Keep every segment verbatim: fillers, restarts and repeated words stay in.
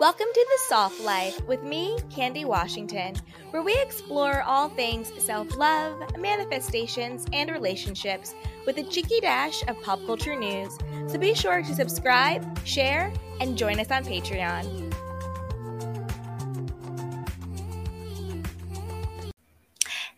Welcome to The Soft Life with me, Candy Washington, where we explore all things self-love, manifestations, and relationships with a cheeky dash of pop culture news. So be sure to subscribe, share, and join us on Patreon.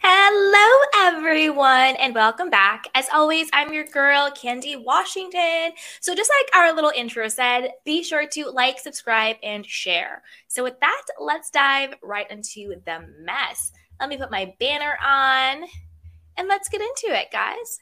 Hello, everyone, and welcome back. As always, I'm your girl, Candy Washington. So just like our little intro said, be sure to like, subscribe, and share. So with that, let's dive right into the mess. Let me put my banner on, and let's get into it, guys.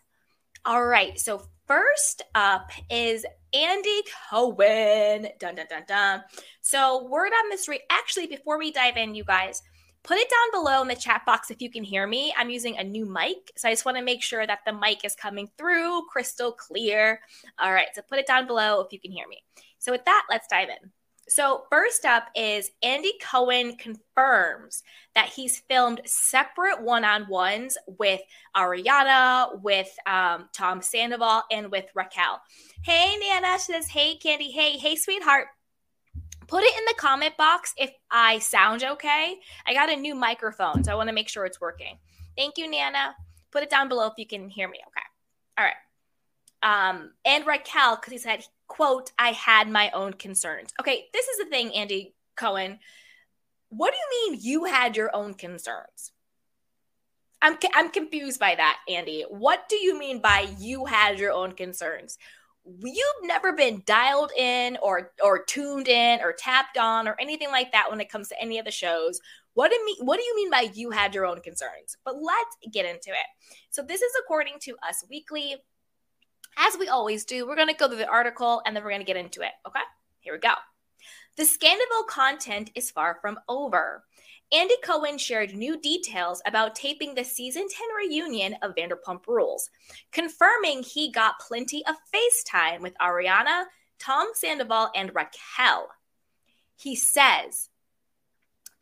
All right, so first up is Andy Cohen. Dun, dun, dun, dun. So word on this re- actually, before we dive in, you guys, put it down below in the chat box if you can hear me. I'm using a new mic, so I just want to make sure that the mic is coming through crystal clear. All right, so put it down below if you can hear me. So with that, let's dive in. So first up is Andy Cohen confirms that he's filmed separate one-on-ones with Ariana, with um, Tom Sandoval, and with Raquel. Hey, Nana, she says, hey, Candy, hey, hey, sweetheart. Put it in the comment box if I sound okay. I got a new microphone, so I want to make sure it's working. Thank you, Nana. Put it down below if you can hear me. Okay. All right. Um, and Raquel, because he said, quote, I had my own concerns. Okay, this is the thing, Andy Cohen. What do you mean you had your own concerns? I'm I'm confused by that, Andy. What do you mean by you had your own concerns? You've never been dialed in or or tuned in or tapped on or anything like that when it comes to any of the shows. What do, me, what do you mean by you had your own concerns? But let's get into it. So this is according to Us Weekly. As we always do, we're going to go through the article and then we're going to get into it. Okay, here we go. The Sandoval content is far from over. Andy Cohen shared new details about taping the season ten reunion of Vanderpump Rules, confirming he got plenty of FaceTime with Ariana, Tom Sandoval, and Raquel. He says,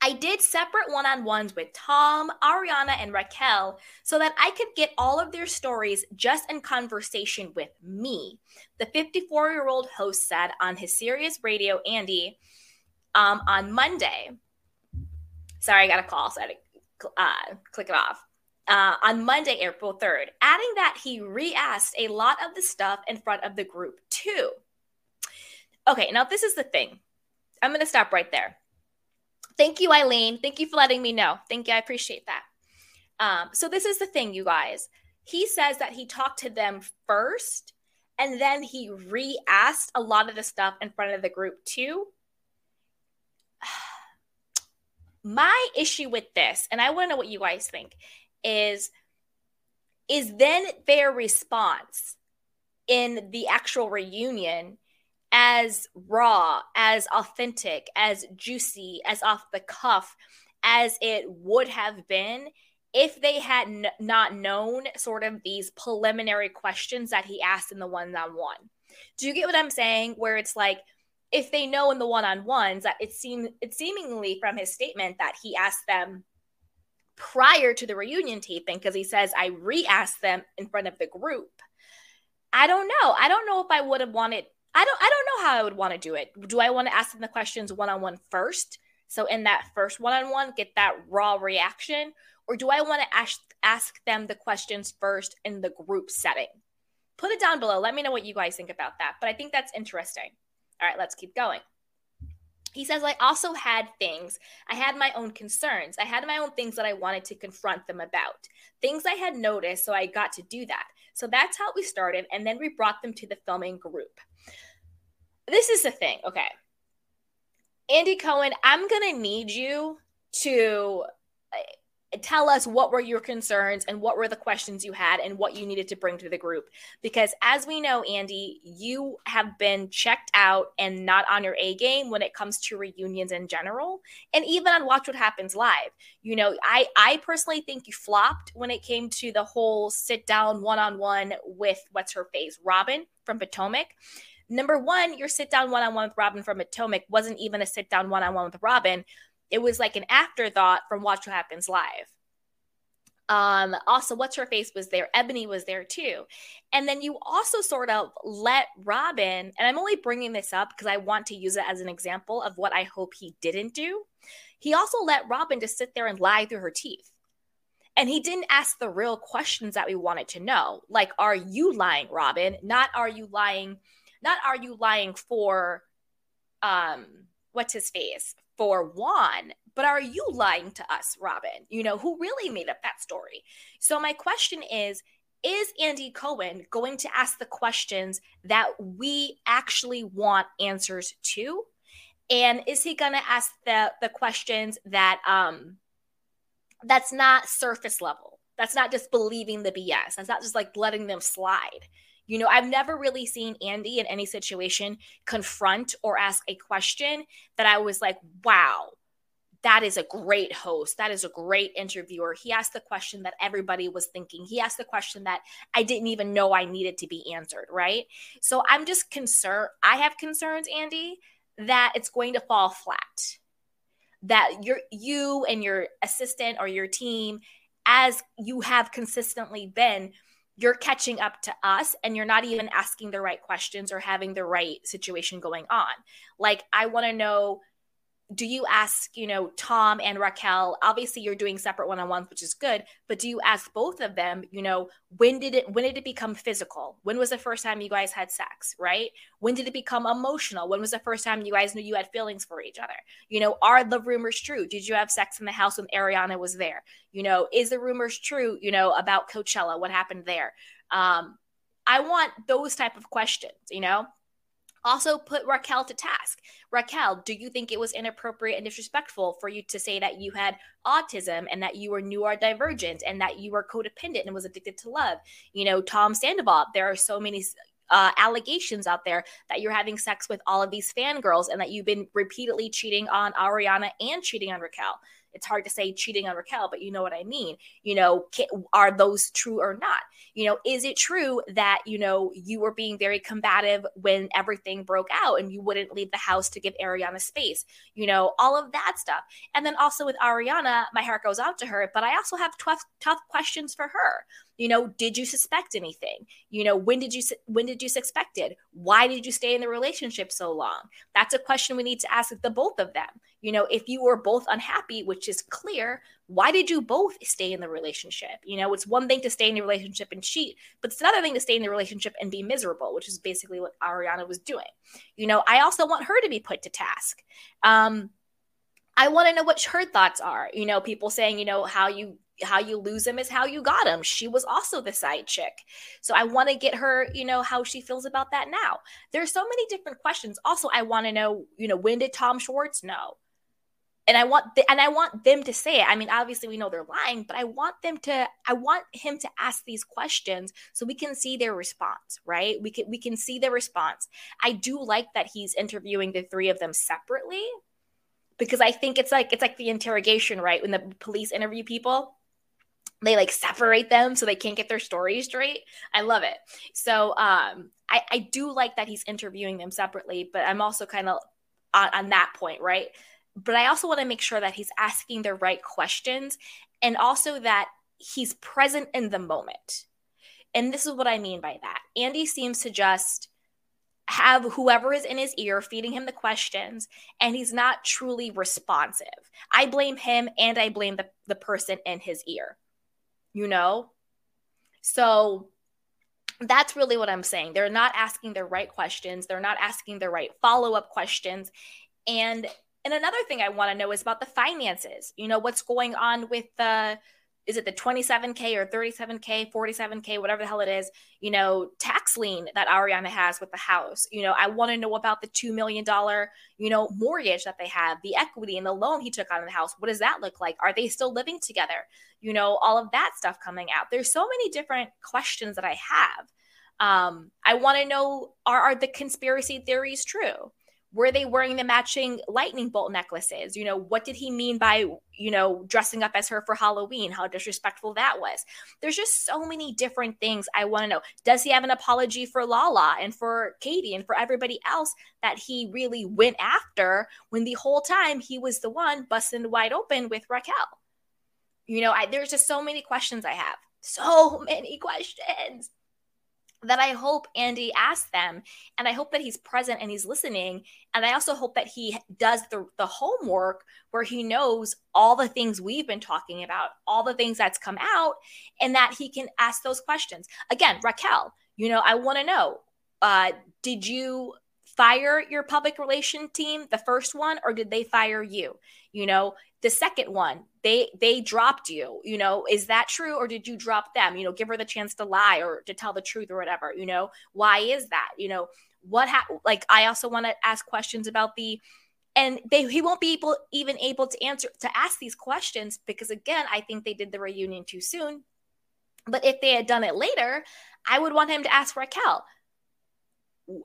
I did separate one-on-ones with Tom, Ariana, and Raquel so that I could get all of their stories just in conversation with me, the fifty-four-year-old host said on his Sirius Radio, Andy, um, on Monday. Sorry, I got a call, so I had to uh, click it off. Uh, on Monday, April third, adding that he re-asked a lot of the stuff in front of the group, too. Okay, now this is the thing. I'm going to stop right there. Thank you, Eileen. Thank you for letting me know. Thank you. I appreciate that. Um, so this is the thing, you guys. He says that he talked to them first, and then he re-asked a lot of the stuff in front of the group, too. My issue with this, and I want to know what you guys think, is, is then their response in the actual reunion as raw, as authentic, as juicy, as off the cuff as it would have been if they had n- not known sort of these preliminary questions that he asked in the one-on-one. Do you get what I'm saying? Where it's like, if they know in the one-on-ones that it seemed, it seemingly from his statement that he asked them prior to the reunion taping, because he says, I re-asked them in front of the group. I don't know. I don't know if I would have wanted, I don't, I don't know how I would want to do it. Do I want to ask them the questions one-on-one first? So in that first one-on-one, get that raw reaction, or do I want to ask, ask them the questions first in the group setting? Put it down below. Let me know what you guys think about that. But I think that's interesting. All right, let's keep going. He says, I also had things. I had my own concerns. I had my own things that I wanted to confront them about. Things I had noticed, so I got to do that. So that's how we started, and then we brought them to the filming group. This is the thing, okay. Andy Cohen, I'm going to need you to tell us what were your concerns and what were the questions you had and what you needed to bring to the group. Because as we know, Andy, you have been checked out and not on your A game when it comes to reunions in general. And even on Watch What Happens Live, you know, I, I personally think you flopped when it came to the whole sit down one-on-one with what's her face, Robin from Potomac. Number one, your sit down one-on-one with Robin from Potomac wasn't even a sit down one-on-one with Robin. It was like an afterthought from Watch What Happens Live. Um, also, what's her face was there. Ebony was there too. And then you also sort of let Robin, and I'm only bringing this up because I want to use it as an example of what I hope he didn't do. He also let Robin just sit there and lie through her teeth. And he didn't ask the real questions that we wanted to know. Like, are you lying, Robin? Not are you lying, not are you lying for, um, what's his face? For Juan, but are you lying to us, Robin? You know, who really made up that story? So my question is, is Andy Cohen going to ask the questions that we actually want answers to? And is he going to ask the, the questions that, um, that's not surface level? That's not just believing the B S. That's not just like letting them slide. You know, I've never really seen Andy in any situation confront or ask a question that I was like, wow, that is a great host. That is a great interviewer. He asked the question that everybody was thinking. He asked the question that I didn't even know I needed to be answered, right? So I'm just concerned. I have concerns, Andy, that it's going to fall flat, that you're, you and your assistant or your team, as you have consistently been, you're catching up to us and you're not even asking the right questions or having the right situation going on. Like, I want to know, do you ask, you know, Tom and Raquel, obviously you're doing separate one-on-ones, which is good, but do you ask both of them, you know, when did it, when did it become physical? When was the first time you guys had sex, right? When did it become emotional? When was the first time you guys knew you had feelings for each other? You know, are the rumors true? Did you have sex in the house when Ariana was there? You know, is the rumors true, you know, about Coachella? What happened there? Um, I want those type of questions, you know? Also put Raquel to task. Raquel, do you think it was inappropriate and disrespectful for you to say that you had autism and that you were neurodivergent and that you were codependent and was addicted to love? You know, Tom Sandoval, there are so many uh, allegations out there that you're having sex with all of these fangirls and that you've been repeatedly cheating on Ariana and cheating on Raquel. It's hard to say cheating on Raquel, but you know what I mean. You know, can, are those true or not? You know, is it true that, you know, you were being very combative when everything broke out and you wouldn't leave the house to give Ariana space? You know, all of that stuff. And then also with Ariana, my heart goes out to her, but I also have tough, tough questions for her. You know, did you suspect anything? You know, when did you, when did you suspect it? Why did you stay in the relationship so long? That's a question we need to ask the both of them. You know, if you were both unhappy, which is clear, why did you both stay in the relationship? You know, it's one thing to stay in the relationship and cheat, but it's another thing to stay in the relationship and be miserable, which is basically what Ariana was doing. You know, I also want her to be put to task. Um, I want to know what her thoughts are. You know, people saying, you know, how you, how you lose them is how you got them. She was also the side chick. So I want to get her, you know, how she feels about that now. There's so many different questions. Also, I want to know, you know, when did Tom Schwartz know? And I want, the, and I want them to say it. I mean, obviously we know they're lying, but I want them to, I want him to ask these questions so we can see their response, right? We can, we can see their response. I do like that he's interviewing the three of them separately, because I think it's like, it's like the interrogation, right? When the police interview people, they like separate them so they can't get their stories straight. I love it. So um, I, I do like that he's interviewing them separately, but I'm also kind of on, on that point, right? But I also want to make sure that he's asking the right questions and also that he's present in the moment. And this is what I mean by that. Andy seems to just have whoever is in his ear feeding him the questions, and he's not truly responsive. I blame him and I blame the, the person in his ear, you know? So that's really what I'm saying. They're not asking the right questions. They're not asking the right follow-up questions. And And another thing I want to know is about the finances. You know, what's going on with the, is it the twenty-seven K or thirty-seven K, forty-seven K, whatever the hell it is, you know, tax lien that Ariana has with the house. You know, I want to know about the two million dollars, you know, mortgage that they have, the equity and the loan he took out of the house. What does that look like? Are they still living together? You know, all of that stuff coming out. There's so many different questions that I have. Um, I want to know, are, are the conspiracy theories true? Were they wearing the matching lightning bolt necklaces? You know, what did he mean by, you know, dressing up as her for Halloween? How disrespectful that was. There's just so many different things I want to know. Does he have an apology for Lala and for Katie and for everybody else that he really went after when the whole time he was the one busting wide open with Raquel? You know, I, there's just so many questions I have, so many questions that I hope Andy asks them. And I hope that he's present and he's listening. And I also hope that he does the, the homework where he knows all the things we've been talking about, all the things that's come out, and that he can ask those questions. Again, Raquel, you know, I want to know, uh, did you fire your public relation team, the first one, or did they fire you? You know, the second one, they they dropped you. You know, is that true, or did you drop them? You know, give her the chance to lie or to tell the truth or whatever. You know, why is that? You know, what ha- like I also want to ask questions about the, and they he won't be able even able to answer to ask these questions because again, I think they did the reunion too soon. But if they had done it later, I would want him to ask Raquel.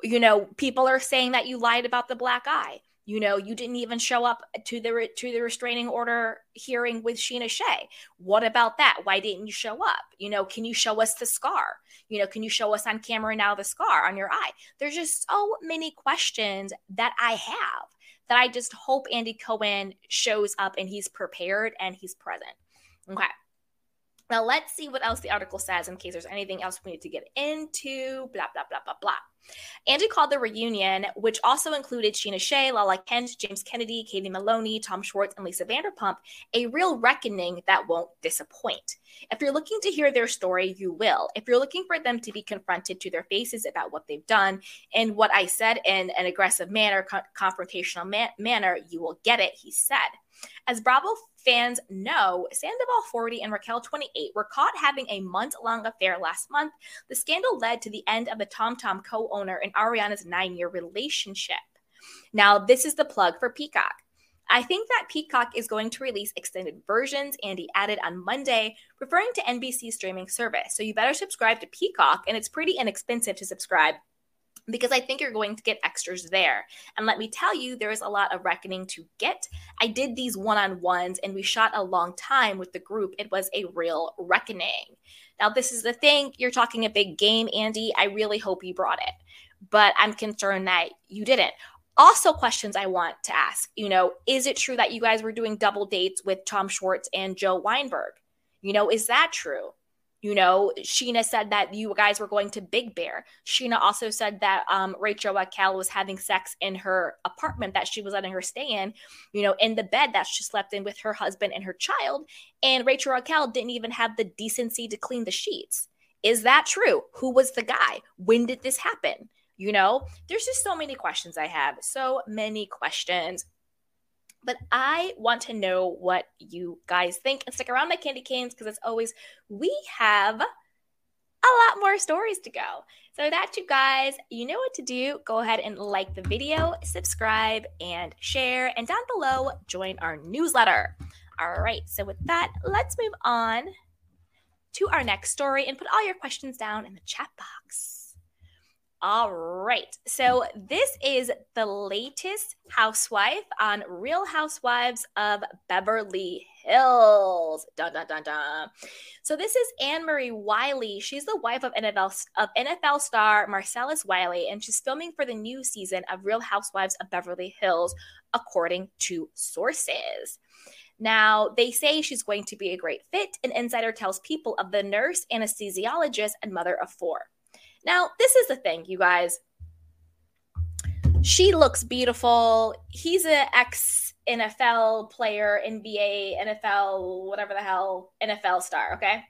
You know, people are saying that you lied about the black eye. You know, you didn't even show up to the re- to the restraining order hearing with Scheana Shay. What about that? Why didn't you show up? You know, can you show us the scar? You know, can you show us on camera now the scar on your eye? There's just so many questions that I have that I just hope Andy Cohen shows up and he's prepared and he's present. Okay. Now let's see what else the article says in case there's anything else we need to get into, blah, blah, blah, blah, blah. Andy called the reunion, which also included Scheana Shay, Lala Kent, James Kennedy, Katie Maloney, Tom Schwartz, and Lisa Vanderpump, a real reckoning that won't disappoint. If you're looking to hear their story, you will. If you're looking for them to be confronted to their faces about what they've done and what I said in an aggressive manner, co- confrontational man- manner, you will get it, he said. As Bravo fans know, Sandoval forty and Raquel twenty-eight were caught having a month-long affair last month. The scandal led to the end of the TomTom co-owner and Ariana's nine-year relationship. Now, this is the plug for Peacock. I think that Peacock is going to release extended versions, Andy added on Monday, referring to N B C's streaming service. So you better subscribe to Peacock, and it's pretty inexpensive to subscribe, because I think you're going to get extras there. And let me tell you, there is a lot of reckoning to get. I did these one-on-ones and we shot a long time with the group. It was a real reckoning. Now, this is the thing. You're talking a big game, Andy. I really hope you brought it, but I'm concerned that you didn't. Also, questions I want to ask, you know, is it true that you guys were doing double dates with Tom Schwartz and Joe Weinberg? You know, is that true? You know, Scheana said that you guys were going to Big Bear. Scheana also said that um, Rachel Raquel was having sex in her apartment that she was letting her stay in, you know, in the bed that she slept in with her husband and her child. And Rachel Raquel didn't even have the decency to clean the sheets. Is that true? Who was the guy? When did this happen? You know, there's just so many questions I have. So many questions. But I want to know what you guys think. And stick around, my candy canes, because as always, we have a lot more stories to go. So that, you guys, you know what to do. Go ahead and like the video, subscribe, and share. And down below, join our newsletter. All right. So with that, let's move on to our next story and put all your questions down in the chat box. All right. So this is the latest housewife on Real Housewives of Beverly Hills. Dun, dun, dun, dun. So this is Annemarie Wiley. She's the wife of N F L, of N F L star Marcellus Wiley, and she's filming for the new season of Real Housewives of Beverly Hills, according to sources. Now, they say she's going to be a great fit. An insider tells People of the nurse, anesthesiologist, and mother of four. Now, this is the thing, you guys. She looks beautiful. He's an ex-N F L player, N B A, N F L, whatever the hell, N F L star, okay?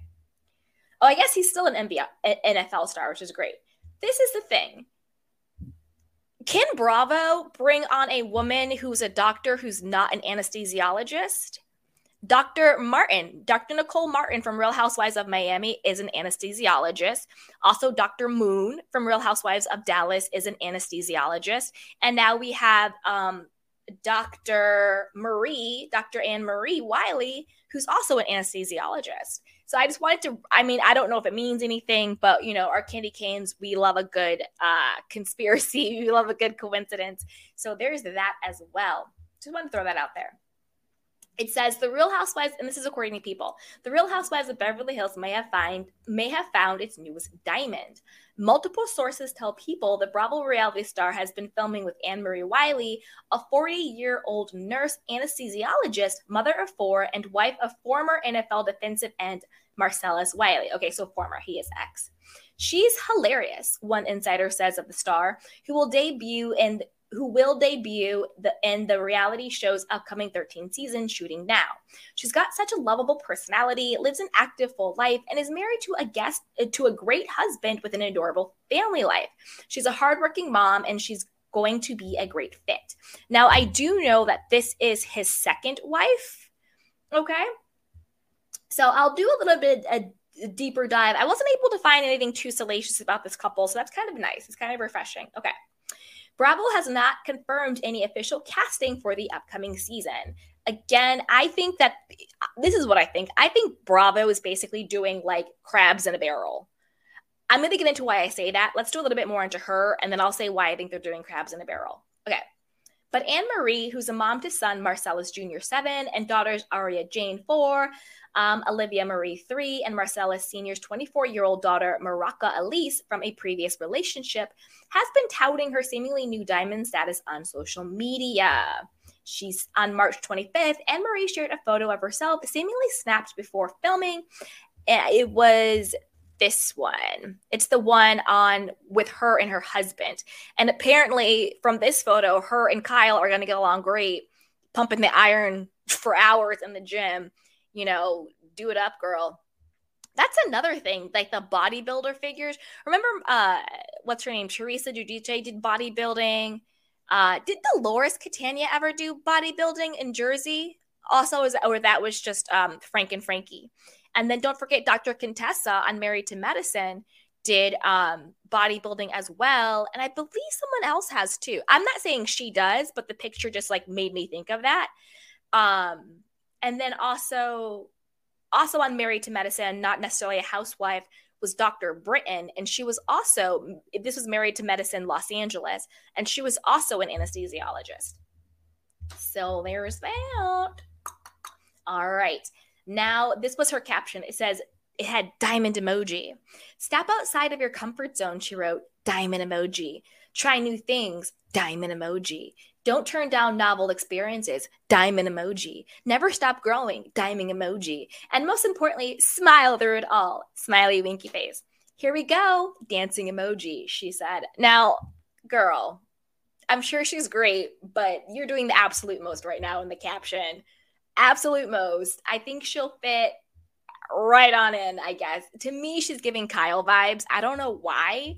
Oh, I guess he's still an N B A, N F L star, which is great. This is the thing. Can Bravo bring on a woman who's a doctor who's not an anesthesiologist? Doctor Martin, Doctor Nicole Martin from Real Housewives of Miami is an anesthesiologist. Also, Doctor Moon from Real Housewives of Dallas is an anesthesiologist. And now we have um, Doctor Marie, Doctor Annemarie Wiley, who's also an anesthesiologist. So I just wanted to, I mean, I don't know if it means anything, but, you know, our candy canes, we love a good uh, conspiracy. We love a good coincidence. So there's that as well. Just want to throw that out there. It says the Real Housewives, and this is according to People, the Real Housewives of Beverly Hills may have find may have found its newest diamond. Multiple sources tell People the Bravo reality star has been filming with Annemarie Wiley, a forty-year-old nurse, anesthesiologist, mother of four, and wife of former N F L defensive end Marcellus Wiley. Okay, so former, he is ex. She's hilarious, one insider says of the star, who will debut in who will debut the, in the reality show's upcoming thirteenth season, shooting now. She's got such a lovable personality, lives an active, full life, and is married to a guest to a great husband with an adorable family life. She's a hardworking mom, and she's going to be a great fit. Now, I do know that this is his second wife, okay? So I'll do a little bit a deeper dive. I wasn't able to find anything too salacious about this couple, so that's kind of nice. It's kind of refreshing. Okay. Bravo has not confirmed any official casting for the upcoming season. Again, I think that this is what I think. I think Bravo is basically doing like crabs in a barrel. I'm going to get into why I say that. Let's do a little bit more into her, and then I'll say why I think they're doing crabs in a barrel. Okay. But Annemarie, who's a mom to son Marcellus Junior seven and daughters Aria Jane four, um, Olivia Marie three, and Marcellus Senior's twenty-four-year-old daughter Maraca Elise from a previous relationship, has been touting her seemingly new diamond status on social media. She's on March twenty-fifth. Annemarie shared a photo of herself seemingly snapped before filming. It was this one. It's the one on with her and her husband. And apparently from this photo, her and Kyle are going to get along great, pumping the iron for hours in the gym. You know, do it up, girl. That's another thing, like the bodybuilder figures. Remember, uh, what's her name? Teresa Giudice did bodybuilding. Uh, did Dolores Catania ever do bodybuilding in Jersey? Also, is or that was just um, Frank and Frankie. And then don't forget Doctor Contessa on Married to Medicine did um, bodybuilding as well. And I believe someone else has too. I'm not saying she does, but the picture just like made me think of that. Um, and then also, also on Married to Medicine, not necessarily a housewife, was Doctor Britton. And she was also, this was Married to Medicine Los Angeles. And she was also an anesthesiologist. So there's that. All right. Now, this was her caption. It says, it had diamond emoji. Step outside of your comfort zone, she wrote, diamond emoji. Try new things, diamond emoji. Don't turn down novel experiences, diamond emoji. Never stop growing, diamond emoji. And most importantly, smile through it all, smiley winky face. Here we go, dancing emoji, she said. Now, girl, I'm sure she's great, but you're doing the absolute most right now in the caption. Absolute most. I think she'll fit right on in, I guess. To me, she's giving Kyle vibes. I don't know why.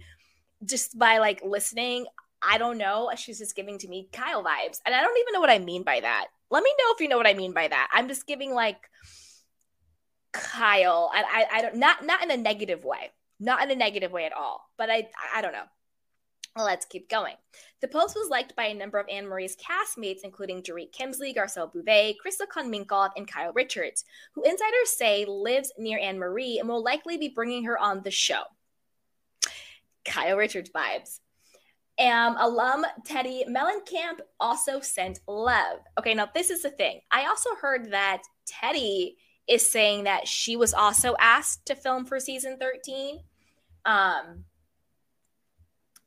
Just by like listening, I don't know. She's just giving to me Kyle vibes. And I don't even know what I mean by that. Let me know if you know what I mean by that. I'm just giving like Kyle. I I, I don't not not in a negative way. Not in a negative way at all. But I I don't know. Let's keep going. The post was liked by a number of Anne-Marie's castmates, including Dorit Kimsley, Garcelle Bouvet, Krista Konminkov, and Kyle Richards, who insiders say lives near Annemarie and will likely be bringing her on the show. Kyle Richards vibes. Um, alum Teddy Mellencamp also sent love. Okay, now this is the thing. I also heard that Teddy is saying that she was also asked to film for season thirteen. Um...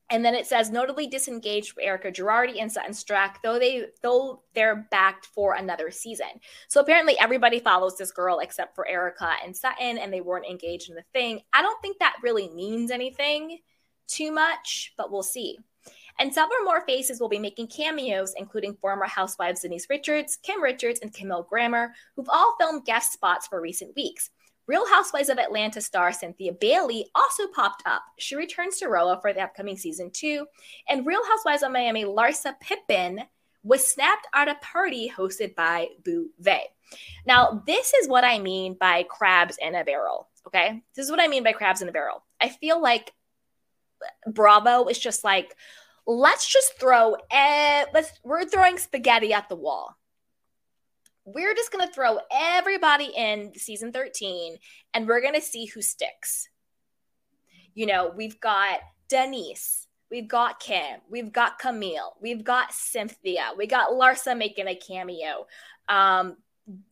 And then it says, notably disengaged for Erica Girardi and Sutton Strack, though they though they're backed for another season. So apparently everybody follows this girl except for Erica and Sutton, and they weren't engaged in the thing. I don't think that really means anything too much, but we'll see. And several more faces will be making cameos, including former housewives Denise Richards, Kim Richards, and Camille Grammer, who've all filmed guest spots for recent weeks. Real Housewives of Atlanta star Cynthia Bailey also popped up. She returns to R O A for the upcoming season two. And Real Housewives of Miami Larsa Pippen was snapped at a party hosted by Bouvet. Now, this is what I mean by crabs in a barrel, okay? This is what I mean by crabs in a barrel. I feel like Bravo is just like, let's just throw, ev- let's, we're throwing spaghetti at the wall. We're just going to throw everybody in season thirteen, and we're going to see who sticks. You know, we've got Denise. We've got Kim. We've got Camille. We've got Cynthia. We got Larsa making a cameo. Um,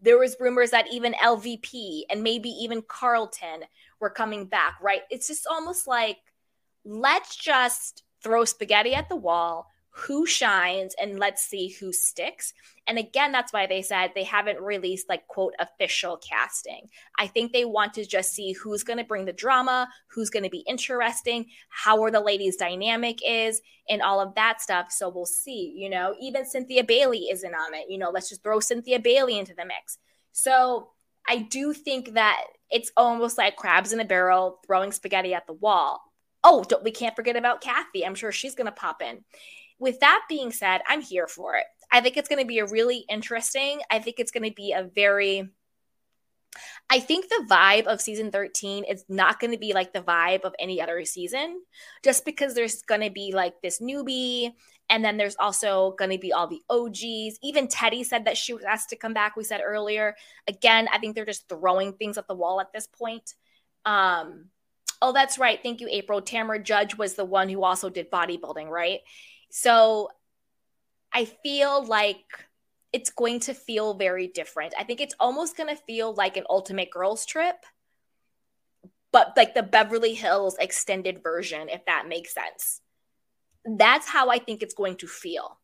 there was rumors that even L V P and maybe even Carlton were coming back, right? It's just almost like, let's just throw spaghetti at the wall, who shines, and let's see who sticks. And again, that's why they said they haven't released like quote official casting. I think they want to just see who's going to bring the drama, who's going to be interesting, how are the ladies' dynamic is, and all of that stuff. So we'll see, you know, even Cynthia Bailey isn't on it, you know, let's just throw Cynthia Bailey into the mix. So I do think that it's almost like crabs in a barrel, throwing spaghetti at the wall. Oh, don't, we can't forget about Kathy. I'm sure she's going to pop in. With that being said, I'm here for it. I think it's going to be a really interesting, I think it's going to be a very, I think the vibe of season thirteen is not going to be like the vibe of any other season, just because there's going to be like this newbie, and then there's also going to be all the O Gs. Even Teddy said that she was asked to come back, we said earlier. Again, I think they're just throwing things at the wall at this point. Um, oh, that's right. Thank you, April. Tamara Judge was the one who also did bodybuilding, right? So I feel like it's going to feel very different. I think it's almost going to feel like an ultimate girls trip, but like the Beverly Hills extended version, if that makes sense. That's how I think it's going to feel,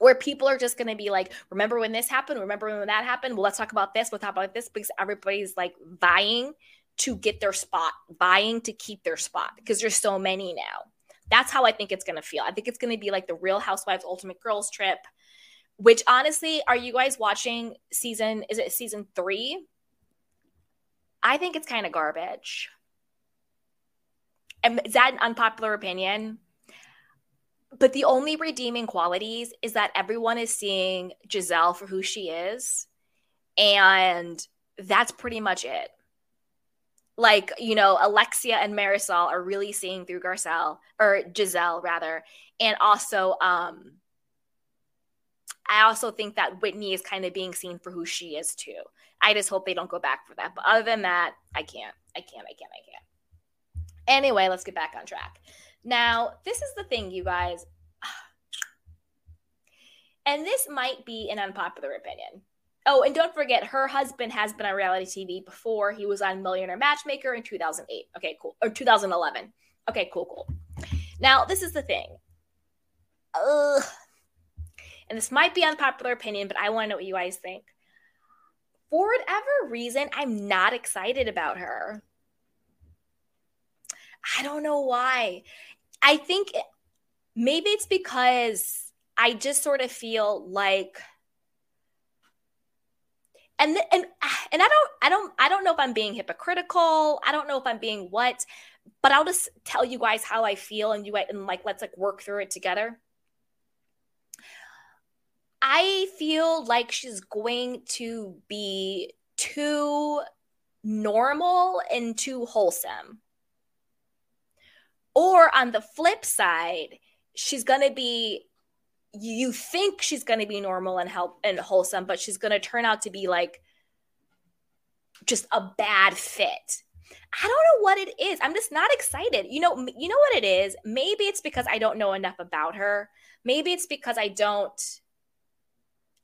where people are just going to be like, remember when this happened? Remember when that happened? Well, let's talk about this. We'll talk about this, because everybody's like vying to get their spot, vying to keep their spot, because there's so many now. That's how I think it's going to feel. I think it's going to be like the Real Housewives Ultimate Girls Trip, which honestly, are you guys watching season, is it season three? I think it's kind of garbage. And is that an unpopular opinion? But the only redeeming qualities is that everyone is seeing Giselle for who she is. And that's pretty much it. Like, you know, Alexia and Marisol are really seeing through Garcelle, or Giselle rather. And also, um, I also think that Whitney is kind of being seen for who she is too. I just hope they don't go back for that. But other than that, I can't, I can't, I can't, I can't. Anyway, let's get back on track. Now, this is the thing, you guys. And this might be an unpopular opinion. Oh, and don't forget, her husband has been on reality T V before. He was on Millionaire Matchmaker in two thousand eight. Okay, cool. Or two thousand eleven. Okay, cool, cool. Now, this is the thing. Ugh. And this might be unpopular opinion, but I want to know what you guys think. For whatever reason, I'm not excited about her. I don't know why. I think it, maybe it's because I just sort of feel like... And and and I don't I don't I don't know if I'm being hypocritical. I don't know if I'm being what, but I'll just tell you guys how I feel, and you and like let's like work through it together. I feel like she's going to be too normal and too wholesome. Or on the flip side, she's going to be you think she's going to be normal and help and wholesome, but she's going to turn out to be like just a bad fit. I don't know what it is. I'm just not excited. You know, you know what it is? Maybe it's because I don't know enough about her. Maybe it's because I don't,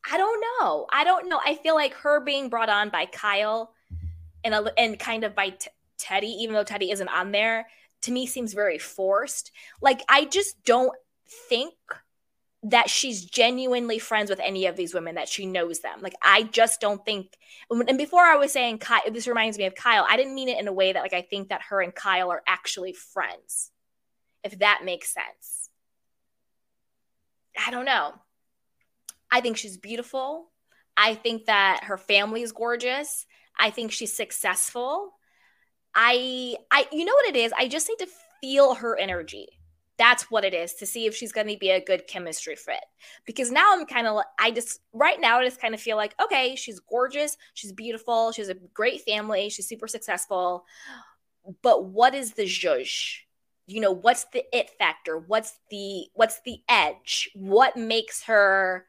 I don't know. I don't know. I feel like her being brought on by Kyle and, a, and kind of by T- Teddy, even though Teddy isn't on there, to me seems very forced. Like, I just don't think that she's genuinely friends with any of these women, that she knows them. Like, I just don't think, and before I was saying, Kyle, this reminds me of Kyle, I didn't mean it in a way that like, I think that her and Kyle are actually friends, if that makes sense. I don't know. I think she's beautiful. I think that her family is gorgeous. I think she's successful. I, I, you know what it is? I just need to feel her energy. That's what it is, to see if she's going to be a good chemistry fit. Because now I'm kind of, I just, right now I just kind of feel like, okay, she's gorgeous, she's beautiful, she has a great family, she's super successful. But what is the zhuzh? You know, what's the it factor? What's the, what's the edge? What makes her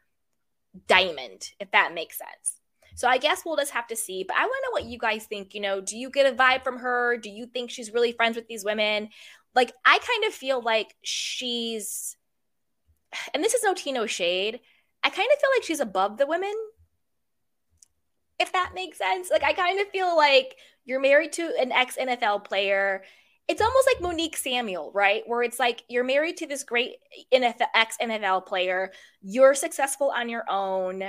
diamond, if that makes sense? So I guess we'll just have to see. But I want to know what you guys think. You know, do you get a vibe from her? Do you think she's really friends with these women? Like, I kind of feel like she's, and this is no Tino shade, I kind of feel like she's above the women. if that makes sense. Like, I kind of feel like you're married to an ex-N F L player. It's almost like Monique Samuel, right? Where it's like you're married to this great N F L, ex-N F L player. You're successful on your own.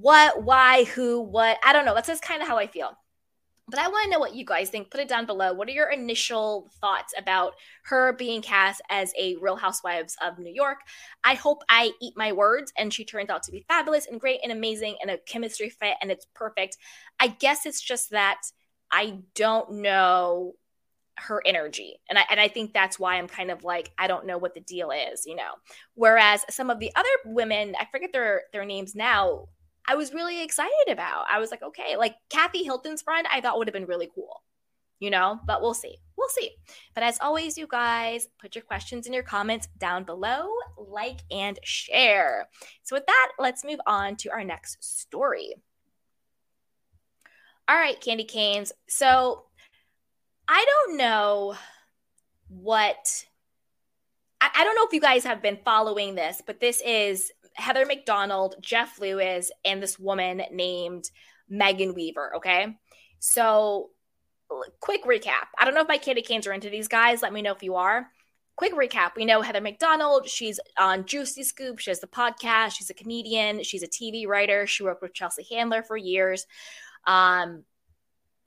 What, why, who, what? I don't know. That's just kind of how I feel. But I want to know what you guys think. Put it down below. What are your initial thoughts about her being cast as a Real Housewives of New York? I hope I eat my words and she turns out to be fabulous and great and amazing and a chemistry fit and it's perfect. I guess it's just that I don't know her energy. And I, and I think that's why I'm kind of like, I don't know what the deal is, you know? Whereas some of the other women, I forget their, their names now, I was really excited about. I was like, okay, like Kathy Hilton's friend, I thought would have been really cool, you know, but we'll see. We'll see. But as always, you guys, put your questions and your comments down below, like and share. So with that, let's move on to our next story. All right, Candy Canes. So I don't know what, I, I don't know if you guys have been following this, but this is Heather McDonald, Jeff Lewis, and this woman named Megan Weaver, okay? So, quick recap. I don't know if my candy canes are into these guys. Let me know if you are. Quick recap. We know Heather McDonald. She's on Juicy Scoop. She has the podcast. She's a comedian. She's a T V writer. She worked with Chelsea Handler for years. Um,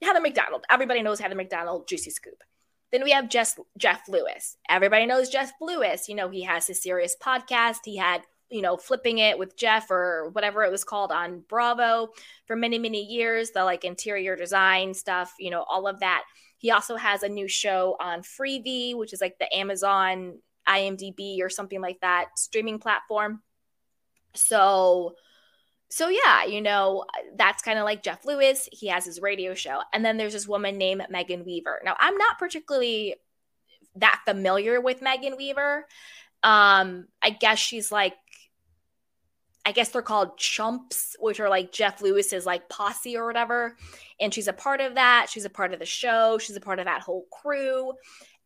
Heather McDonald. Everybody knows Heather McDonald, Juicy Scoop. Then we have Jeff, Jeff Lewis. Everybody knows Jeff Lewis. You know, he has his Sirius podcast. He had you know, Flipping It with Jeff or whatever it was called on Bravo for many, many years, the like interior design stuff, you know, all of that. He also has a new show on Freevee, which is like the Amazon I M D B or something like that streaming platform. So, so yeah, you know, that's kind of like Jeff Lewis. He has his radio show. And then there's this woman named Megan Weaver. Now I'm not particularly that familiar with Megan Weaver. Um, I guess she's like, I guess they're called chumps, which are like Jeff Lewis's like posse or whatever. And she's a part of that. She's a part of the show. She's a part of that whole crew.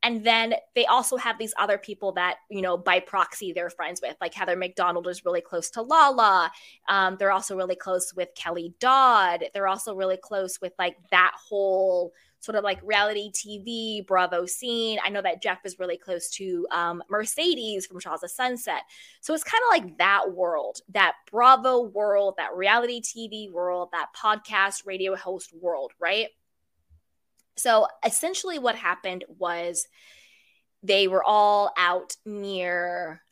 And then they also have these other people that, you know, by proxy they're friends with. Like Heather McDonald is really close to Lala. Um, they're also really close with Kelly Dodd. They're also really close with like that whole sort of like reality T V, Bravo scene. I know that Jeff is really close to um, Mercedes from Shaw's of Sunset. So it's kind of like that world, that Bravo world, that reality T V world, that podcast radio host world, right? So essentially what happened was they were all out near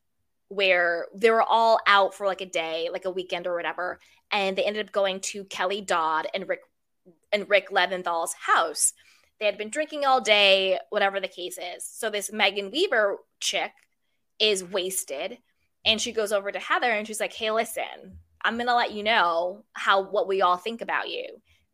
where they were all out for like a day, like a weekend or whatever. And they ended up going to Kelly Dodd and Rick and Rick Leventhal's house. They had been drinking all day, whatever the case is. So this Megan Weaver chick is wasted and she goes over to Heather and she's like, hey, listen, I'm going to let you know how, what we all think about you.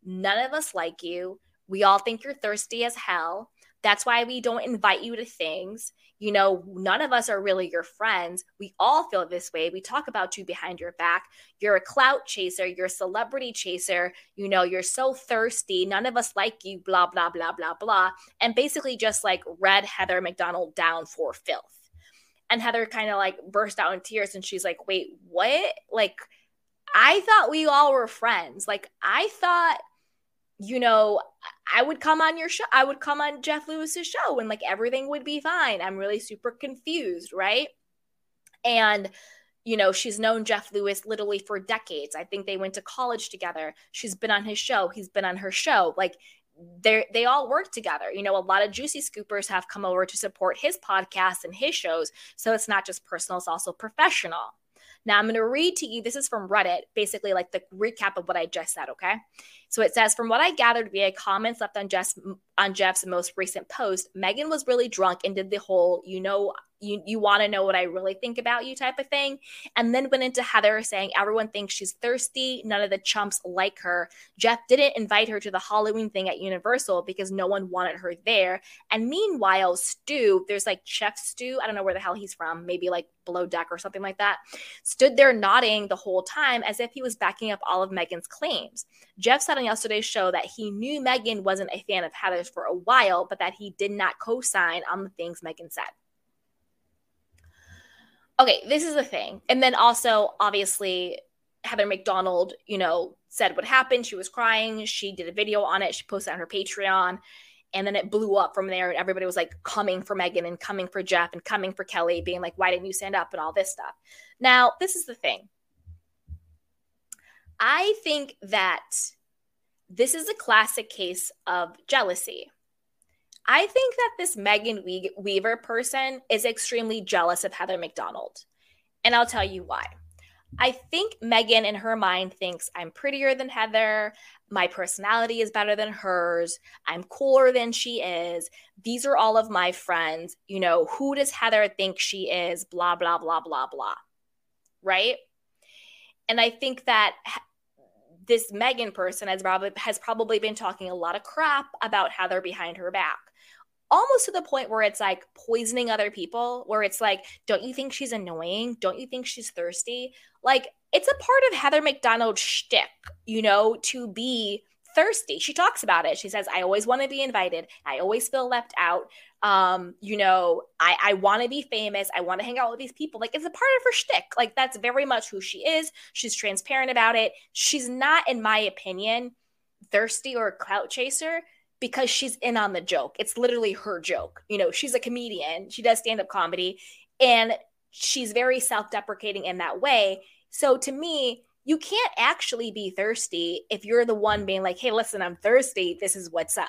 None of us like you. We all think you're thirsty as hell. That's why we don't invite you to things. You know, none of us are really your friends. We all feel this way. We talk about you behind your back. You're a clout chaser. You're a celebrity chaser. You know, you're so thirsty. None of us like you, blah, blah, blah, blah, blah. And basically just like read Heather McDonald down for filth. And Heather kind of like burst out in tears and she's like, wait, what? Like, I thought we all were friends. Like, I thought, you know, I would come on your show. I would come on Jeff Lewis's show and like everything would be fine. I'm really super confused, right? And, you know, she's known Jeff Lewis literally for decades. I think they went to college together. She's been on his show. He's been on her show. Like they they all work together. You know, a lot of Juicy Scoopers have come over to support his podcast and his shows. So it's not just personal. It's also professional. Now I'm going to read to you, this is from Reddit, basically like the recap of what I just said, okay? So it says, from what I gathered via comments left on Jeff's, on Jeff's most recent post, Megan was really drunk and did the whole, you know, you, you want to know what I really think about you type of thing. And then went into Heather saying, everyone thinks she's thirsty. None of the chumps like her. Jeff didn't invite her to the Halloween thing at Universal because no one wanted her there. And meanwhile, Stu, there's like Chef Stu, I don't know where the hell he's from, maybe like Below Deck or something like that, stood there nodding the whole time as if he was backing up all of Megan's claims. Jeff said on yesterday's show that he knew Megan wasn't a fan of Heather's for a while, but that he did not co-sign on the things Megan said. okay, this is the thing. And then also, obviously, Heather McDonald, you know, said what happened. She was crying. She did a video on it. She posted on her Patreon. And then it blew up from there. And everybody was like coming for Megan and coming for Jeff and coming for Kelly, being like, why didn't you stand up and all this stuff? Now, this is the thing. I think that this is a classic case of jealousy. I think that this Megan Weaver person is extremely jealous of Heather McDonald. And I'll tell you why. I think Megan in her mind thinks I'm prettier than Heather. My personality is better than hers. I'm cooler than she is. These are all of my friends. You know, who does Heather think she is? Blah, blah, blah, blah, blah. Right? And I think that this Megan person has probably, has probably been talking a lot of crap about Heather behind her back. Almost to the point where it's like poisoning other people, where it's like, don't you think she's annoying? Don't you think she's thirsty? Like, it's a part of Heather McDonald's shtick, you know, to be thirsty. She talks about it. She says, I always want to be invited. I always feel left out. Um, you know, I, I want to be famous. I want to hang out with these people. Like, it's a part of her shtick. Like, that's very much who she is. She's transparent about it. She's not, in my opinion, thirsty or a clout chaser, because she's in on the joke. It's literally her joke. You know, she's a comedian. She does stand-up comedy. And she's very self-deprecating in that way. So to me, you can't actually be thirsty if you're the one being like, hey, listen, I'm thirsty. This is what's up.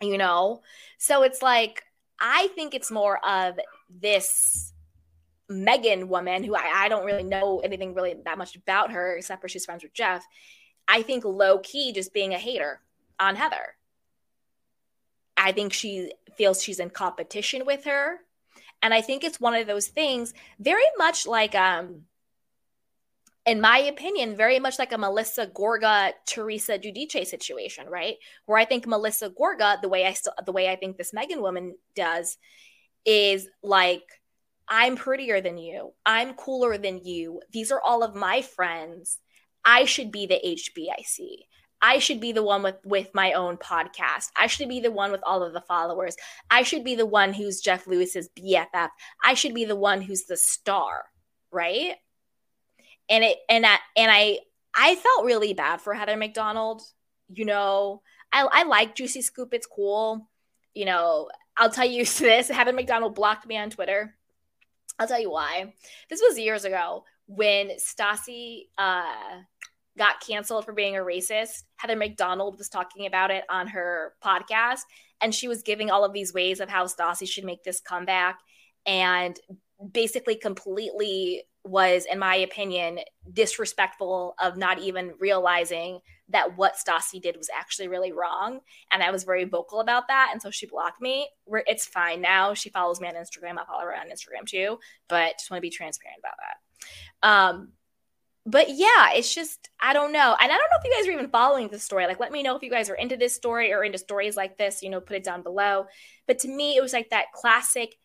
You know? So it's like, I think it's more of this Megan woman, who I, I don't really know anything really that much about her, except for she's friends with Jeff. I think low-key just being a hater on Heather. I think she feels she's in competition with her. And I think it's one of those things, very much like, um, in my opinion, very much like a Melissa Gorga, Teresa Giudice situation, right? Where I think Melissa Gorga, the way I still, the way I think this Megan woman does, is like, I'm prettier than you. I'm cooler than you. These are all of my friends. I should be the H B I C. I should be the one with, with my own podcast. I should be the one with all of the followers. I should be the one who's Jeff Lewis's B F F. I should be the one who's the star, right? And it and I and I I felt really bad for Heather McDonald. You know, I I like Juicy Scoop. It's cool. You know, I'll tell you this: Heather McDonald blocked me on Twitter. I'll tell you why. This was years ago when Stassi Uh, got canceled for being a racist. Heather McDonald was talking about it on her podcast, and she was giving all of these ways of how Stassi should make this comeback, and basically completely was, in my opinion, disrespectful of not even realizing that what Stassi did was actually really wrong. And I was very vocal about that, and so she blocked me. It's fine now. She follows me on Instagram. I follow her on Instagram too, but just want to be transparent about that. Um, But yeah, it's just, I don't know. And I don't know if you guys are even following this story. Like, let me know if you guys are into this story or into stories like this, you know, put it down below. But to me, it was like that classic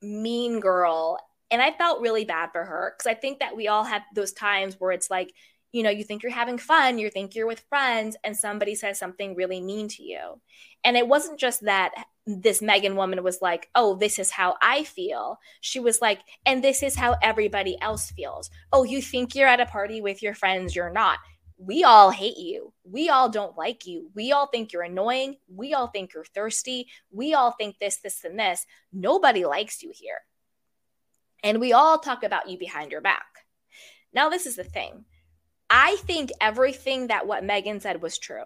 mean girl. And I felt really bad for her, because I think that we all have those times where it's like, you know, you think you're having fun, you think you're with friends, and somebody says something really mean to you. And it wasn't just that this Megan woman was like, oh, this is how I feel. She was like, and this is how everybody else feels. Oh, you think you're at a party with your friends, you're not. We all hate you. We all don't like you. We all think you're annoying. We all think you're thirsty. We all think this, this, and this. Nobody likes you here. And we all talk about you behind your back. Now, this is the thing. I think everything that what Megan said was true.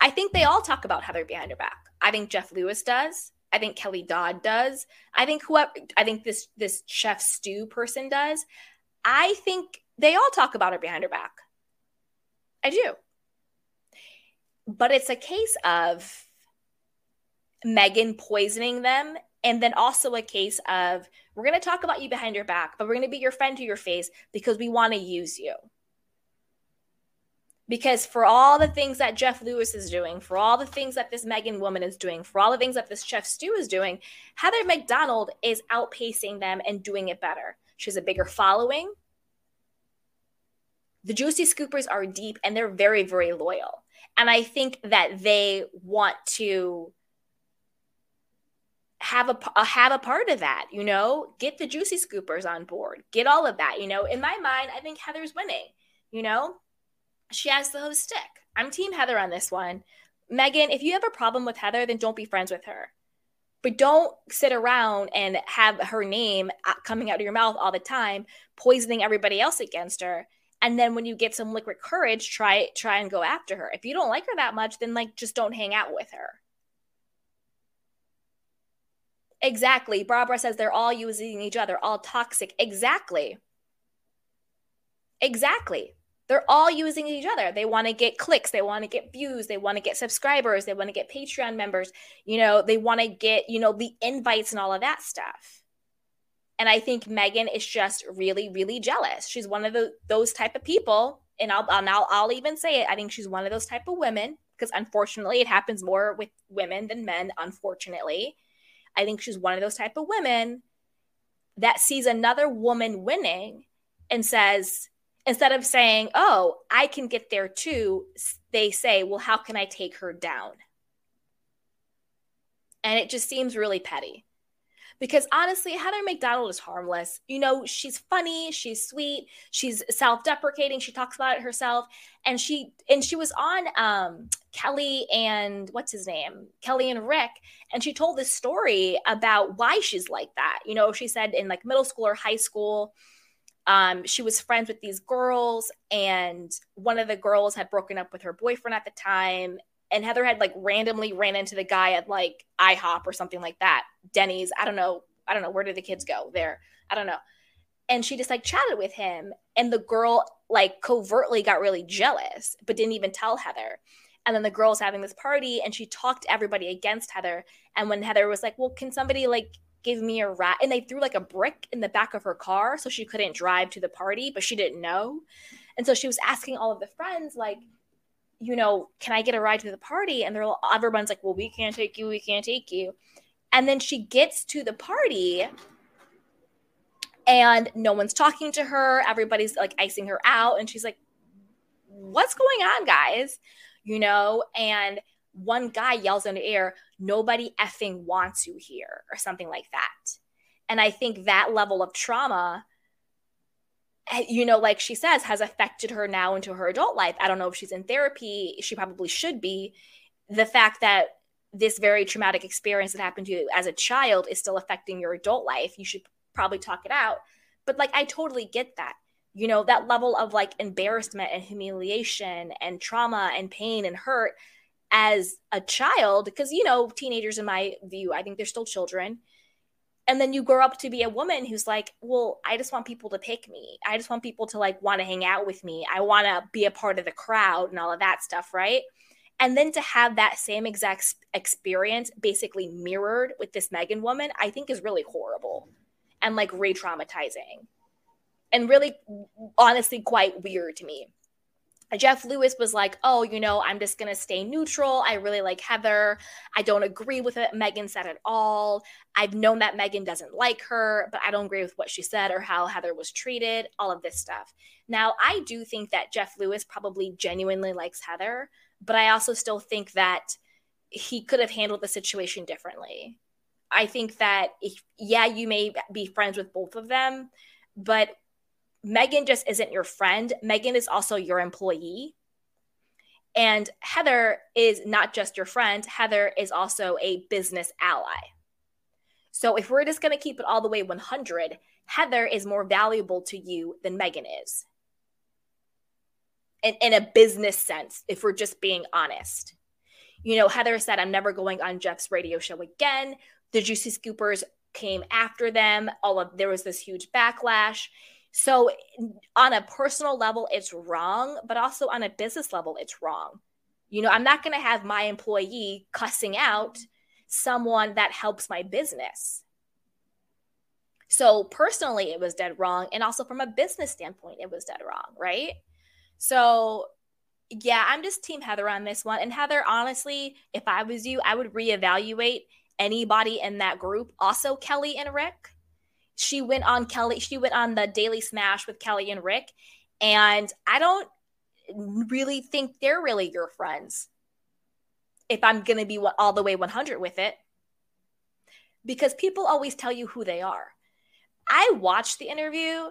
I think they all talk about Heather behind her back. I think Jeff Lewis does. I think Kelly Dodd does. I think whoever, I think this this Chef Stew person does. I think they all talk about her behind her back. I do. But it's a case of Megan poisoning them, and then also a case of, we're going to talk about you behind your back, but we're going to be your friend to your face because we want to use you. Because for all the things that Jeff Lewis is doing, for all the things that this Megan woman is doing, for all the things that this Chef Stew is doing, Heather McDonald is outpacing them and doing it better. She has a bigger following. The Juicy Scoopers are deep, and they're very, very loyal. And I think that they want to have a, a have a part of that, you know, get the Juicy Scoopers on board, get all of that, you know. In my mind, I think Heather's winning, you know. She has the host stick. I'm team Heather on this one. Megan, if you have a problem with Heather, then don't be friends with her. But don't sit around and have her name coming out of your mouth all the time, poisoning everybody else against her. And then when you get some liquid courage, try try and go after her. If you don't like her that much, then like just don't hang out with her. Exactly. Barbara says they're all using each other, all toxic. Exactly. Exactly. They're all using each other. They want to get clicks. They want to get views. They want to get subscribers. They want to get Patreon members. You know, they want to get, you know, the invites and all of that stuff. And I think Megan is just really, really jealous. She's one of the, those type of people. And I'll, I'll, I'll, I'll even say it. I think she's one of those type of women, because unfortunately it happens more with women than men, unfortunately. I think she's one of those type of women that sees another woman winning and says, instead of saying, oh, I can get there too, they say, well, how can I take her down? And it just seems really petty. Because honestly, Heather McDonald is harmless. You know, she's funny, she's sweet, she's self-deprecating, she talks about it herself. And she and she was on um, Kelly and what's his name? Kelly and Rick. And she told this story about why she's like that. You know, she said in like middle school or high school, Um, she was friends with these girls, and one of the girls had broken up with her boyfriend at the time, and Heather had like randomly ran into the guy at like IHOP or something like that. Denny's. I don't know. I don't know. Where did the kids go there? I don't know. And she just like chatted with him, and the girl like covertly got really jealous, but didn't even tell Heather. And then the girl's having this party, and she talked everybody against Heather. And when Heather was like, well, can somebody like give me a rat, and they threw like a brick in the back of her car so she couldn't drive to the party, but she didn't know. And so she was asking all of the friends, like, you know, can I get a ride to the party? And they're all, everyone's like, well, we can't take you, we can't take you. And then she gets to the party and no one's talking to her. Everybody's like icing her out. And she's like, what's going on, guys? You know, and one guy yells in the air, nobody effing wants you here, or something like that. And I think that level of trauma, you know, like she says, has affected her now into her adult life. I don't know if she's in therapy. She probably should be. The fact that this very traumatic experience that happened to you as a child is still affecting your adult life, you should probably talk it out. But like, I totally get that. You know, that level of like embarrassment and humiliation and trauma and pain and hurt as a child, because, you know, teenagers in my view, I think they're still children. And then you grow up to be a woman who's like, well, I just want people to pick me. I just want people to like want to hang out with me. I want to be a part of the crowd and all of that stuff, right? And then to have that same exact experience basically mirrored with this Megan woman, I think is really horrible and like re-traumatizing and really honestly quite weird to me. Jeff Lewis was like, oh, you know, I'm just going to stay neutral. I really like Heather. I don't agree with what Megan said at all. I've known that Megan doesn't like her, but I don't agree with what she said or how Heather was treated, all of this stuff. Now, I do think that Jeff Lewis probably genuinely likes Heather, but I also still think that he could have handled the situation differently. I think that, if, yeah, you may be friends with both of them, but Megan just isn't your friend. Megan is also your employee. And Heather is not just your friend. Heather is also a business ally. So if we're just going to keep it all the way one hundred, Heather is more valuable to you than Megan is. In, in a business sense, if we're just being honest. You know, Heather said, I'm never going on Jeff's radio show again. The Juicy Scoopers came after them. All of there was this huge backlash. So on a personal level, it's wrong, but also on a business level, it's wrong. You know, I'm not going to have my employee cussing out someone that helps my business. So personally, it was dead wrong. And also from a business standpoint, it was dead wrong, right? So yeah, I'm just team Heather on this one. And Heather, honestly, if I was you, I would reevaluate anybody in that group. Also Kelly and Rick. She went on Kelly. She went on the Daily Smash with Kelly and Rick. And I don't really think they're really your friends. If I'm going to be all the way one hundred with it, because people always tell you who they are. I watched the interview,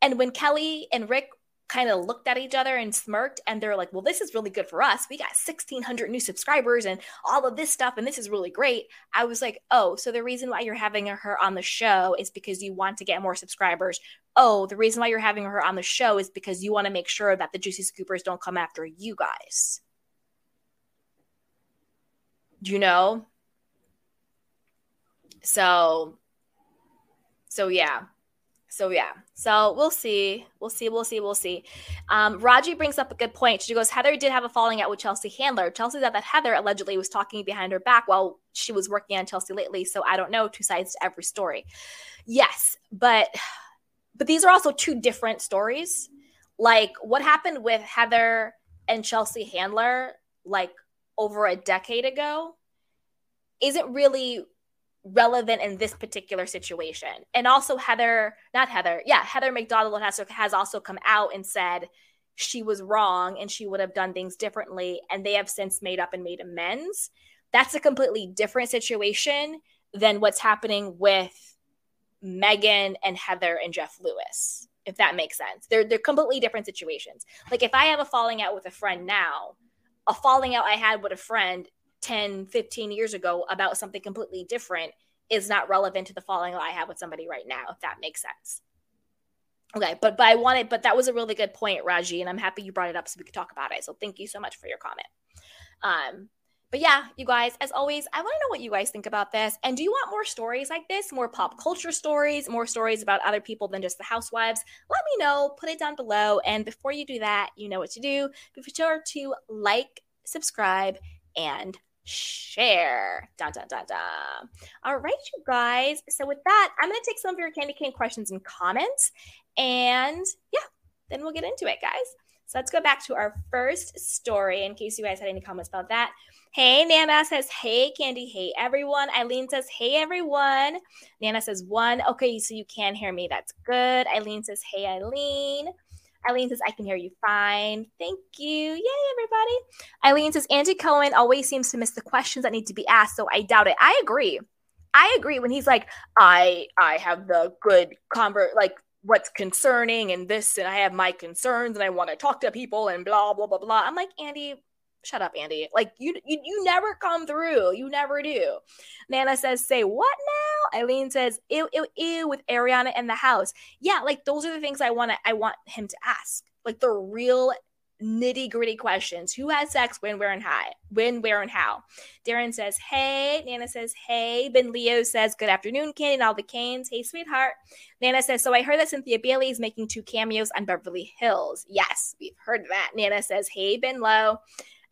and when Kelly and Rick kind of looked at each other and smirked, and they're like, well, this is really good for us. We got sixteen hundred new subscribers and all of this stuff, and this is really great. I was like, oh, so the reason why you're having her on the show is because you want to get more subscribers. Oh, the reason why you're having her on the show is because you want to make sure that the Juicy Scoopers don't come after you guys. You know? So, so yeah. So, yeah. So, we'll see. We'll see. We'll see. We'll see. Um, Raji brings up a good point. She goes, Heather did have a falling out with Chelsea Handler. Chelsea said that Heather allegedly was talking behind her back while she was working on Chelsea lately. So, I don't know. Two sides to every story. Yes. But, but these are also two different stories. Like, what happened with Heather and Chelsea Handler, like, over a decade ago isn't really relevant in this particular situation. And also Heather, not Heather, yeah, Heather McDonald has, has also come out and said she was wrong and she would have done things differently, and they have since made up and made amends. That's a completely different situation than what's happening with Megan and Heather and Jeff Lewis, if that makes sense. They're, they're completely different situations. Like, if I have a falling out with a friend now, a falling out I had with a friend ten, fifteen years ago about something completely different is not relevant to the falling out I have with somebody right now, if that makes sense. Okay, but but I wanted, but that was a really good point, Raji, and I'm happy you brought it up so we could talk about it. So thank you so much for your comment. Um, but yeah, you guys, as always, I want to know what you guys think about this. And do you want more stories like this, more pop culture stories, more stories about other people than just the housewives? Let me know. Put it down below. And before you do that, you know what to do. Be sure to like, subscribe, and share. Dun, dun, dun, dun. All right, you guys. So with that, I'm going to take some of your Candy Cane questions and comments, and yeah, then we'll get into it, guys. So let's go back to our first story in case you guys had any comments about that. Hey, Nana says, hey, Candy. Hey, everyone. Eileen says, hey, everyone. Nana says, one. Okay, so you can hear me. That's good. Eileen says, hey, Eileen. Eileen says, I can hear you fine. Thank you. Yay, everybody. Eileen says, Andy Cohen always seems to miss the questions that need to be asked, so I doubt it. I agree. I agree when he's like, I I have the good convert, like what's concerning and this, and I have my concerns, and I want to talk to people and blah, blah, blah, blah. I'm like, Andy, shut up, Andy. Like, you, you, you never come through. You never do. Nana says, say what now? Eileen says, ew, ew, ew, with Ariana in the house. Yeah, like, those are the things I want to, I want him to ask. Like, the real nitty-gritty questions. Who had sex, when, where, and how? When, where, and how? Darren says, hey. Nana says, hey. Ben Leo says, good afternoon, Candy and all the Canes. Hey, sweetheart. Nana says, so I heard that Cynthia Bailey is making two cameos on Beverly Hills. Yes, we've heard that. Nana says, hey, Ben Low.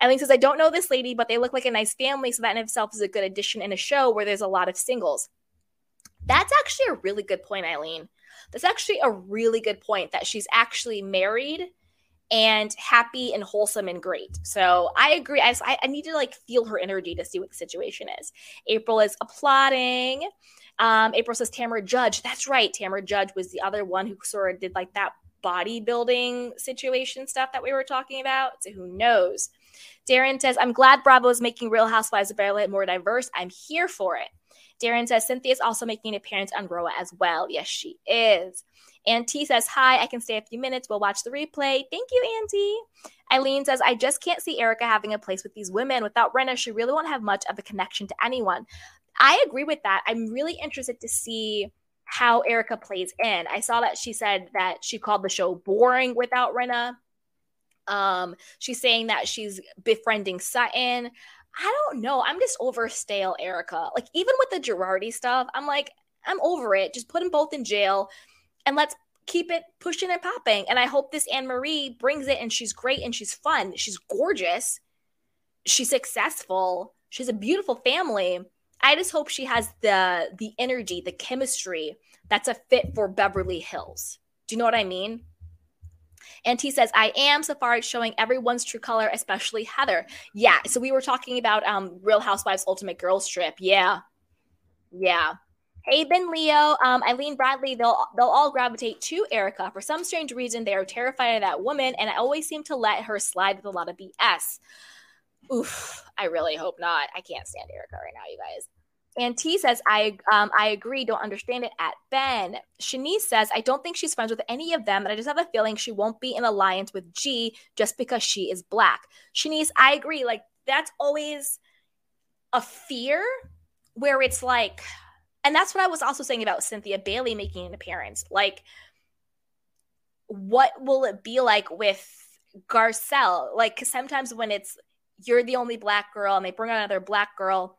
Eileen says, I don't know this lady, but they look like a nice family, so that in itself is a good addition in a show where there's a lot of singles. That's actually a really good point, Eileen. That's actually a really good point, that she's actually married and happy and wholesome and great. So I agree. I, I need to, like, feel her energy to see what the situation is. April is applauding. Um, April says, Tamara Judge. That's right. Tamara Judge was the other one who sort of did, like, that bodybuilding situation stuff that we were talking about. So who knows? Darren says, I'm glad Bravo is making Real Housewives of Beverly Hills more diverse. I'm here for it. Darren says, Cynthia is also making an appearance on R O A as well. Yes, she is. Auntie says, hi, I can stay a few minutes. We'll watch the replay. Thank you, Auntie. Eileen says, I just can't see Erica having a place with these women. Without Renna, she really won't have much of a connection to anyone. I agree with that. I'm really interested to see how Erica plays in. I saw that she said that she called the show boring without Renna. Um, she's saying that she's befriending Sutton. I don't know. I'm just over stale Erica. Like, even with the Girardi stuff, I'm like, I'm over it. Just put them both in jail and let's keep it pushing and popping. And I hope this Annemarie brings it, and she's great and she's fun. She's gorgeous. She's successful. She's a beautiful family. I just hope she has the, the energy, the chemistry that's a fit for Beverly Hills. Do you know what I mean? Auntie says, I am. So far, it's showing everyone's true color, especially Heather. Yeah. So we were talking about um, Real Housewives Ultimate Girls Trip. Yeah. Yeah. Hey, Ben Leo, um, Eileen Bradley, they'll they'll all gravitate to Erica. For some strange reason, they are terrified of that woman, and I always seem to let her slide with a lot of B S. Oof. I really hope not. I can't stand Erica right now, you guys. And T says, I um, I agree, don't understand it at Ben. Shanice says, I don't think she's friends with any of them, and I just have a feeling she won't be in alliance with G just because she is Black. Shanice, I agree. Like, that's always a fear where it's like, and that's what I was also saying about Cynthia Bailey making an appearance. Like, what will it be like with Garcelle? Like, 'cause sometimes when it's, you're the only Black girl and they bring out another Black girl,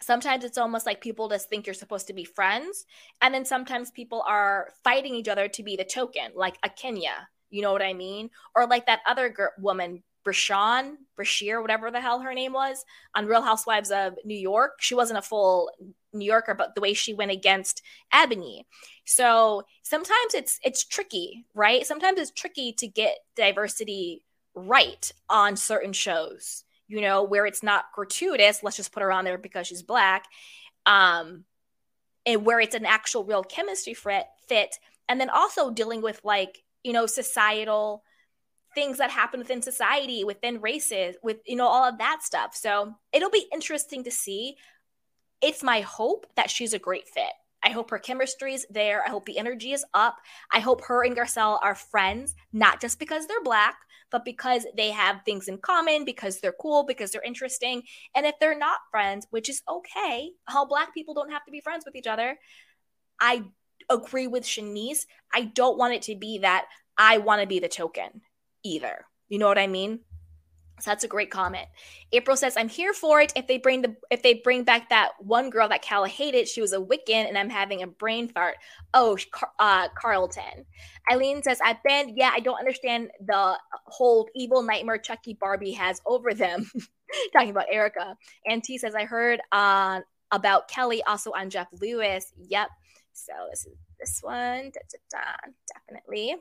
sometimes it's almost like people just think you're supposed to be friends. And then sometimes people are fighting each other to be the token, like a Kenya, you know what I mean? Or like that other girl, woman, Brashawn, Brashear, whatever the hell her name was, on Real Housewives of New York. She wasn't a full New Yorker, but the way she went against Ebony. So sometimes it's it's tricky, right? Sometimes it's tricky to get diversity right on certain shows, you know, where it's not gratuitous, let's just put her on there because she's Black, um, and where it's an actual real chemistry fit. And then also dealing with, like, you know, societal things that happen within society, within races, with, you know, all of that stuff. So it'll be interesting to see. It's my hope that she's a great fit. I hope her chemistry is there. I hope the energy is up. I hope her and Garcelle are friends, not just because they're Black, but because they have things in common, because they're cool, because they're interesting. And if they're not friends, which is okay, all Black people don't have to be friends with each other. I agree with Shanice. I don't want it to be that I want to be the token either. You know what I mean? So that's a great comment. April says, I'm here for it. If they bring the if they bring back that one girl that Calla hated, she was a Wiccan, and I'm having a brain fart. Oh, uh, Carlton. Eileen says, I've been, yeah, I don't understand the whole evil nightmare Chucky Barbie has over them. Talking about Erica. And T says, I heard uh, about Kelly also on Jeff Lewis. Yep. So this is this one. Da-da-da. Definitely.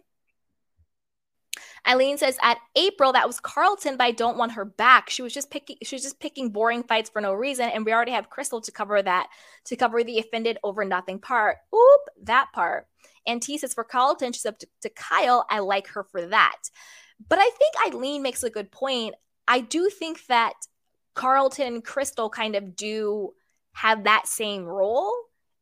Eileen says, at April, that was Carlton, but I don't want her back. She was just picking she was just picking boring fights for no reason, and we already have Crystal to cover that, to cover the offended over nothing part. Oop, that part. And T says, for Carlton, she's up to, to Kyle. I like her for that. But I think Eileen makes a good point. I do think that Carlton and Crystal kind of do have that same role,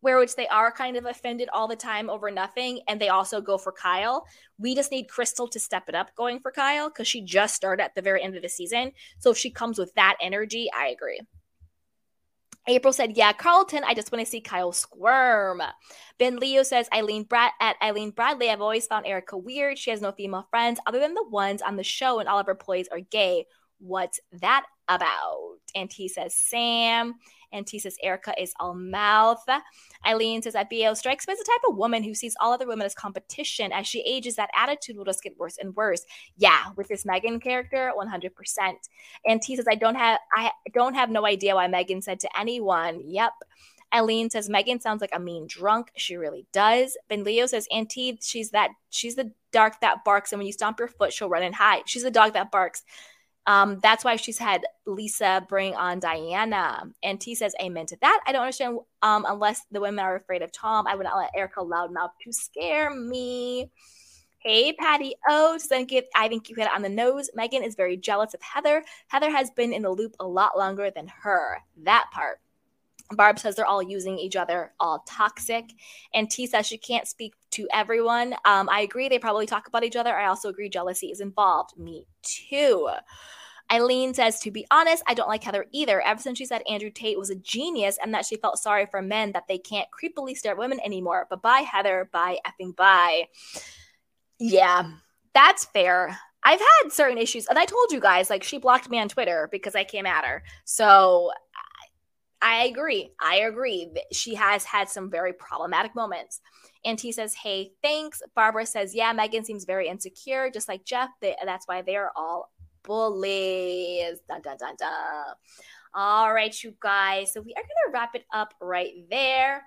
where which they are kind of offended all the time over nothing, and they also go for Kyle. We just need Crystal to step it up going for Kyle, because she just started at the very end of the season. So if she comes with that energy, I agree. April said, yeah, Carlton, I just want to see Kyle squirm. Ben Leo says, Eileen Brad- at Eileen Bradley, I've always found Erica weird. She has no female friends other than the ones on the show, and all of her employees are gay. What's that about? And he says, Sam. And T says, Erica is all mouth. Eileen says, that B O strikes me as the type of woman who sees all other women as competition. As she ages, that attitude will just get worse and worse. Yeah, with this Megan character, one hundred percent. And T says, I don't have I don't have no idea why Megan said to anyone. Yep. Eileen says, Megan sounds like a mean drunk. She really does. Ben Leo says, and T, she's, that, she's the dog that barks, and when you stomp your foot, she'll run and hide. She's the dog that barks. Um, that's why she's had Lisa bring on Diana. And T says, amen to that. I don't understand um, unless the women are afraid of Tom. I would not let Erica loudmouth to scare me. Hey, Patty O. Then give, I think you hit it on the nose. Megan is very jealous of Heather. Heather has been in the loop a lot longer than her. That part. Barb says they're all using each other, all toxic. And T says she can't speak to everyone. Um, I agree. They probably talk about each other. I also agree jealousy is involved. Me too. Eileen says, to be honest, I don't like Heather either. Ever since she said Andrew Tate was a genius and that she felt sorry for men, that they can't creepily stare at women anymore. But bye, Heather. Bye, effing bye. Yeah, that's fair. I've had certain issues. And I told you guys, like, she blocked me on Twitter because I came at her. So I agree. I agree. She has had some very problematic moments. And T says, hey, thanks. Barbara says, yeah, Megan seems very insecure, just like Jeff. They, that's why they are all bullies. Dun, dun, dun, dun. All right, you guys. So we are going to wrap it up right there.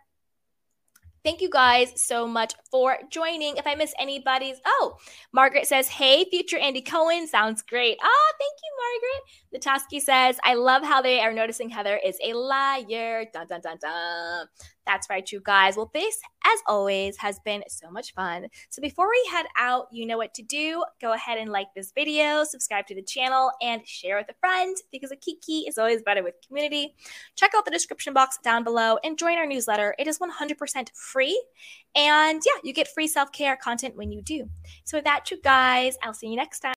Thank you guys so much for joining. If I miss anybody's, oh, Margaret says, hey, future Andy Cohen, sounds great. Oh, thank you, Margaret. Natoski says, I love how they are noticing Heather is a liar. Dun, dun, dun, dun. That's right, you guys. Well, this, as always, has been so much fun. So before we head out, you know what to do. Go ahead and like this video, subscribe to the channel, and share with a friend, because a kiki is always better with community. Check out the description box down below and join our newsletter. It is one hundred percent free. And yeah, you get free self-care content when you do. So with that, you guys, I'll see you next time.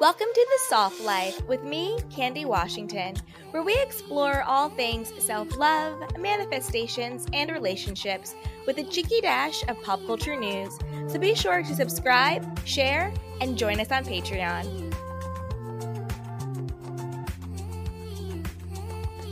Welcome to The Soft Life with me, Candy Washington, where we explore all things self-love, manifestations, and relationships with a cheeky dash of pop culture news. So be sure to subscribe, share, and join us on Patreon.